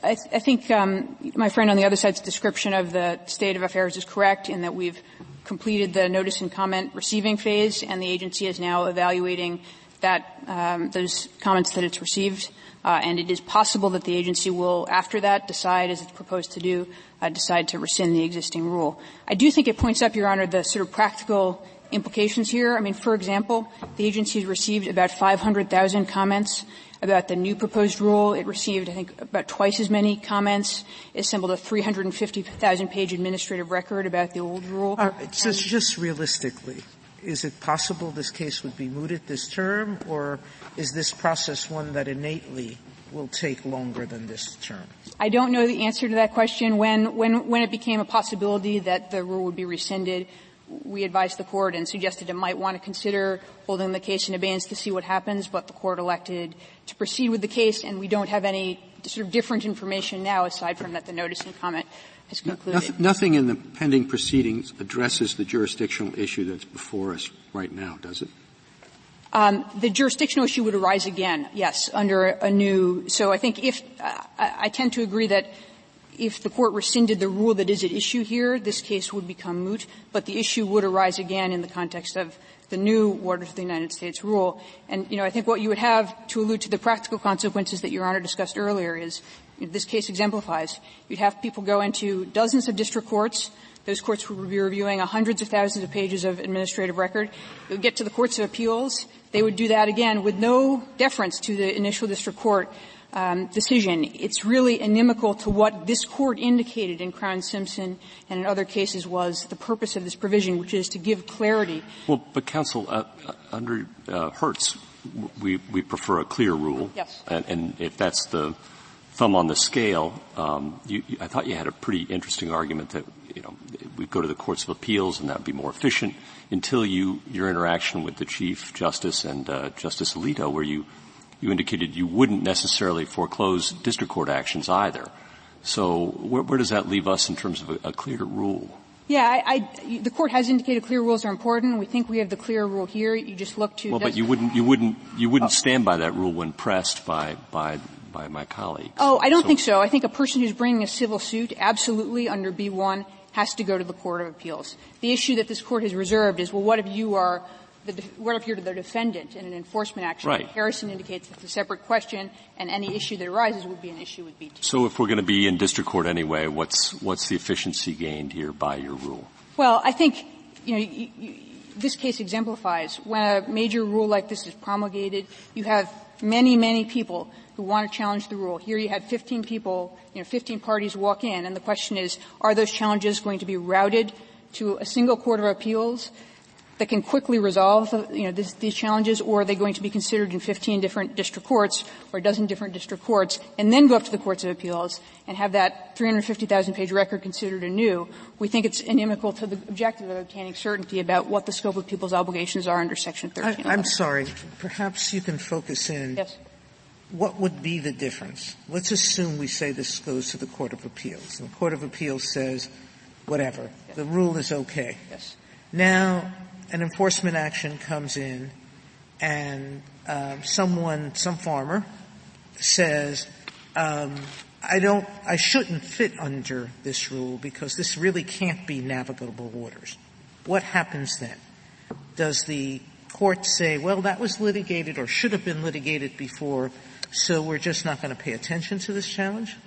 I, th- I think um, my friend on the other side's description of the state of affairs is correct in that we've completed the notice and comment receiving phase, and the agency is now evaluating that um, those comments that it's received. Uh, and it is possible that the agency will, after that, decide, as it's proposed to do, uh, decide to rescind the existing rule. I do think it points up, Your Honor, the sort of practical implications here. I mean, for example, the agency received about five hundred thousand comments about the new proposed rule. It received, I think, about twice as many comments. It assembled a three hundred fifty thousand page administrative record about the old rule. Uh, just, just realistically. Is it possible this case would be mooted this term, or is this process one that innately will take longer than this term? I don't know the answer to that question. When, when, when it became a possibility that the rule would be rescinded, we advised the court and suggested it might want to consider holding the case in abeyance to see what happens, but the court elected to proceed with the case, and we don't have any sort of different information now aside from that the notice and comment has concluded. No, nothing in the pending proceedings addresses the jurisdictional issue that's before us right now, does it? Um, the jurisdictional issue would arise again, yes, under a, a new. So I think if uh, I, I tend to agree that if the court rescinded the rule that is at issue here, this case would become moot, but the issue would arise again in the context of the new Waters of the United States rule. And, you know, I think what you would have to allude to the practical consequences that Your Honor discussed earlier is, you know, this case exemplifies. You'd have people go into dozens of district courts. Those courts would be reviewing hundreds of thousands of pages of administrative record. It would get to the courts of appeals. They would do that again with no deference to the initial district court um decision. It's really inimical to what this court indicated in Crown-Simpson and in other cases was the purpose of this provision, which is to give clarity. Well, but counsel, uh, under uh, Hertz, we we prefer a clear rule. Yes. And, and if that's the thumb on the scale, um, you, you, I thought you had a pretty interesting argument that, you know, we'd go to the courts of appeals, and that would be more efficient, until you your interaction with the Chief Justice and uh, Justice Alito, where you, you indicated you wouldn't necessarily foreclose district court actions either. So where, where does that leave us in terms of a, a clear rule? Yeah, I, I, the court has indicated clear rules are important. We think we have the clear rule here. You just look to. Well, but you wouldn't, you wouldn't, you wouldn't oh. stand by that rule when pressed by by by my colleagues. Oh, I don't so, think so. I think a person who's bringing a civil suit, absolutely under B one, has to go to the Court of Appeals. The issue that this court has reserved is, well, what if you are, the, what if you're the defendant in an enforcement action? Right. Harrison indicates it's a separate question, and any issue that arises would be an issue with B two. So if we're going to be in district court anyway, what's what's the efficiency gained here by your rule? Well, I think, you know, you, you, this case exemplifies when a major rule like this is promulgated, you have many, many people who want to challenge the rule. Here you had fifteen people, you know, fifteen parties walk in, and the question is, are those challenges going to be routed to a single court of appeals that can quickly resolve, you know, this, these challenges, or are they going to be considered in fifteen different district courts or a dozen different district courts, and then go up to the courts of appeals and have that three hundred fifty thousand page record considered anew? We think it's inimical to the objective of obtaining certainty about what the scope of people's obligations are under Section thirteen. I, I'm sorry. Perhaps you can focus in. Yes. What would be the difference? Let's assume we say this goes to the Court of Appeals, and the Court of Appeals says, whatever, yes, the rule is okay. Yes. Now, an enforcement action comes in, and uh, someone, some farmer, says, um, I don't, I shouldn't fit under this rule because this really can't be navigable waters. What happens then? Does the court say, well, that was litigated or should have been litigated before, so we're just not going to pay attention to this challenge?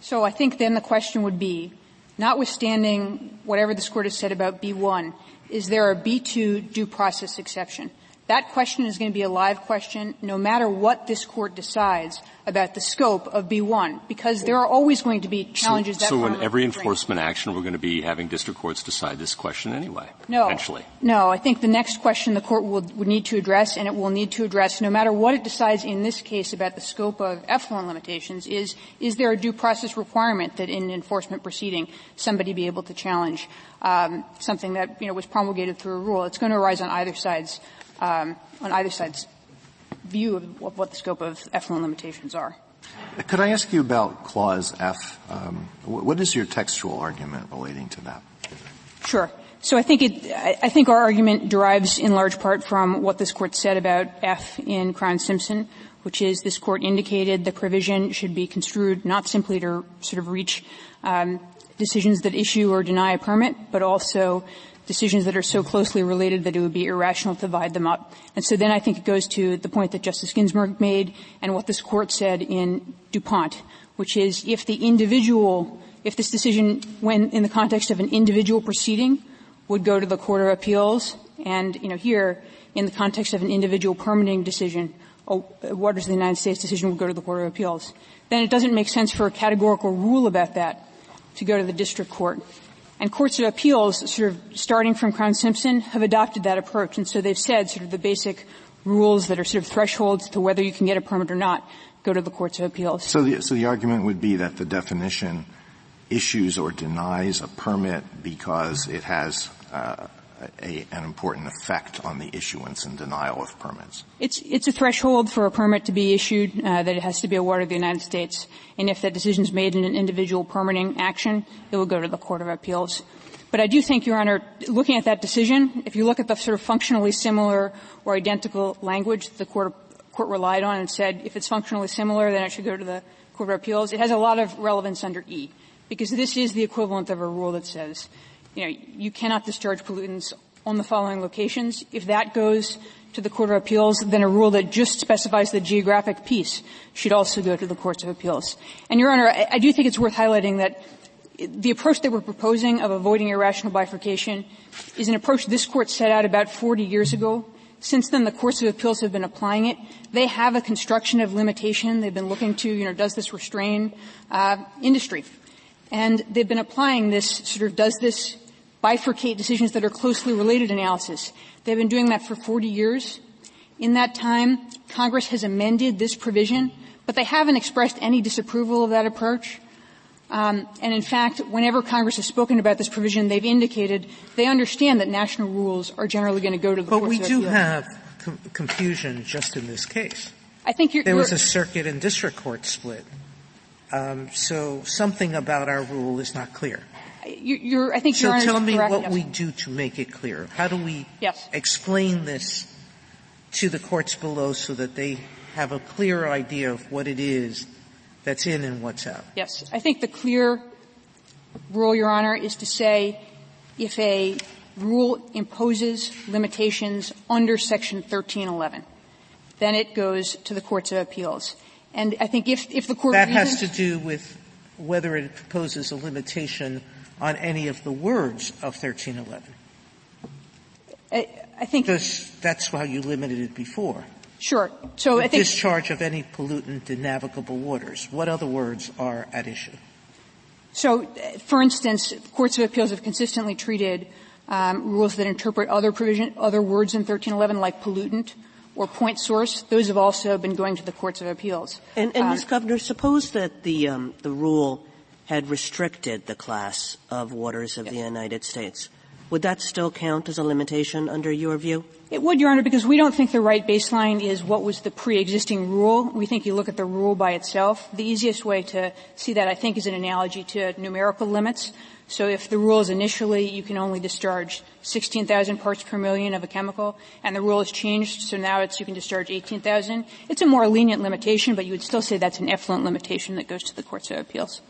So I think then the question would be, notwithstanding whatever this Court has said about B one, is there a B two due process exception? That question is going to be a live question no matter what this Court decides about the scope of B one, because there are always going to be challenges. So, that so in every enforcement action, we're going to be having district courts decide this question anyway, no, eventually. No, I think the next question the Court will, would need to address, and it will need to address no matter what it decides in this case about the scope of effluent limitations, is, is there a due process requirement that in an enforcement proceeding somebody be able to challenge um, something that, you know, was promulgated through a rule? It's going to arise on either side's Um, on either side's view of what, what the scope of effluent limitations are. Could I ask you about Clause F? Um, what is your textual argument relating to that? Sure. So I think it, I think our argument derives in large part from what this Court said about F in Crown-Simpson, which is this Court indicated the provision should be construed not simply to sort of reach um, decisions that issue or deny a permit, but also decisions that are so closely related that it would be irrational to divide them up. And so then I think it goes to the point that Justice Ginsburg made and what this Court said in DuPont, which is if the individual, if this decision, when in the context of an individual proceeding, would go to the Court of Appeals, and, you know, here, in the context of an individual permitting decision, a Waters of the United States decision would go to the Court of Appeals, then it doesn't make sense for a categorical rule about that to go to the district court. And courts of appeals, sort of starting from Crown-Simpson, have adopted that approach. And so they've said sort of the basic rules that are sort of thresholds to whether you can get a permit or not go to the courts of appeals. So the, so the argument would be that the definition issues or denies a permit because it has uh, a, an important effect on the issuance and denial of permits. It's, it's a threshold for a permit to be issued, uh, that it has to be a water of the United States. And if that decision is made in an individual permitting action, it will go to the Court of Appeals. But I do think, Your Honor, looking at that decision, if you look at the sort of functionally similar or identical language that the Court, court relied on and said if it's functionally similar, then it should go to the Court of Appeals, it has a lot of relevance under E, because this is the equivalent of a rule that says, you know, you cannot discharge pollutants on the following locations. If that goes to the Court of Appeals, then a rule that just specifies the geographic piece should also go to the Courts of Appeals. And, Your Honor, I, I do think it's worth highlighting that the approach that we're proposing of avoiding irrational bifurcation is an approach this Court set out about forty years ago. Since then, the Courts of Appeals have been applying it. They have a construction of limitation. They've been looking to, you know, does this restrain uh industry? And they've been applying this sort of does this bifurcate decisions that are closely related analysis. They've been doing that for forty years. In that time, Congress has amended this provision, but they haven't expressed any disapproval of that approach. Um, and, in fact, whenever Congress has spoken about this provision, they've indicated they understand that national rules are generally going to go to the courts of appeal. But we do have com- confusion just in this case. I think you're, there you're, was a circuit and district court split. Um, so something about our rule is not clear. You're, you're, I think so you're tell me what we do to make it clear. How do we yes. explain this to the courts below so that they have a clear idea of what it is that's in and what's out? Yes. I think the clear rule, Your Honor, is to say if a rule imposes limitations under Section thirteen eleven, then it goes to the courts of appeals. And I think if, if the court... That has to do with whether it imposes a limitation on any of the words of thirteen eleven. I, I think... Because that's how you limited it before. Sure. So the I think discharge of any pollutant in navigable waters. What other words are at issue? So, for instance, courts of appeals have consistently treated um, rules that interpret other provision, other words in thirteen eleven, like pollutant or point source. Those have also been going to the courts of appeals. And, and um, Miz Governor, suppose that the um, the rule had restricted the class of waters of yes. the United States. Would that still count as a limitation under your view? It would, Your Honor, because we don't think the right baseline is what was the pre-existing rule. We think you look at the rule by itself. The easiest way to see that, I think, is an analogy to numerical limits. So if the rule is initially you can only discharge sixteen thousand parts per million of a chemical, and the rule has changed, so now it's you can discharge eighteen thousand, it's a more lenient limitation, but you would still say that's an effluent limitation that goes to the courts of appeals.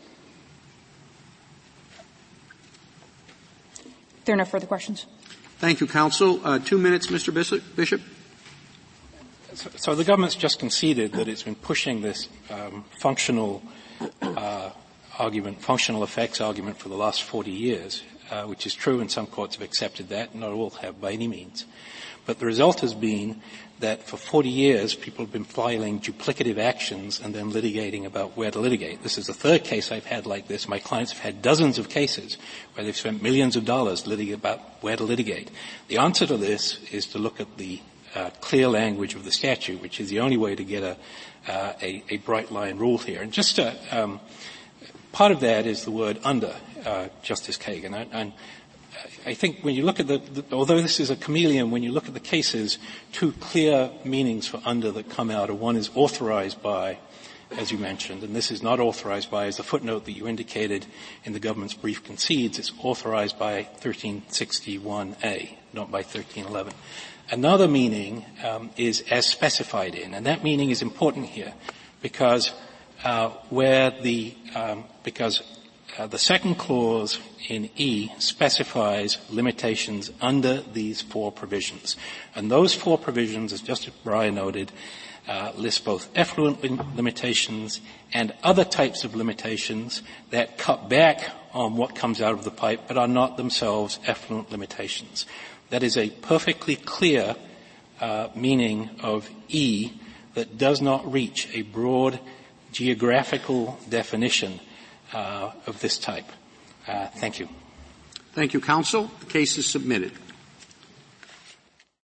There are no further questions. Thank you, counsel. Uh, two minutes, Mister Bishop. So, so the government's just conceded that it's been pushing this um, functional uh, argument, functional effects argument for the last forty years, uh, which is true, and some courts have accepted that. Not all have by any means. But the result has been that for forty years, people have been filing duplicative actions and then litigating about where to litigate. This is the third case I've had like this. My clients have had dozens of cases where they've spent millions of dollars litigating about where to litigate. The answer to this is to look at the uh, clear language of the statute, which is the only way to get a, uh, a, a bright line rule here. And just to, um, part of that is the word under, uh, Justice Kagan. I, I'm, I think when you look at the, the, although this is a chameleon, when you look at the cases, two clear meanings for under that come out. One is authorized by, as you mentioned, and this is not authorized by, as the footnote that you indicated in the government's brief concedes, it's authorized by thirteen sixty-one A, not by thirteen eleven. Another meaning um, is as specified in, and that meaning is important here because uh, where the, um, because Uh, the second clause in E specifies limitations under these four provisions. And those four provisions, as Justice Breyer noted, uh, list both effluent lim- limitations and other types of limitations that cut back on what comes out of the pipe but are not themselves effluent limitations. That is a perfectly clear uh, meaning of E that does not reach a broad geographical definition Uh, of this type. Uh, thank you. Thank you, counsel. The case is submitted.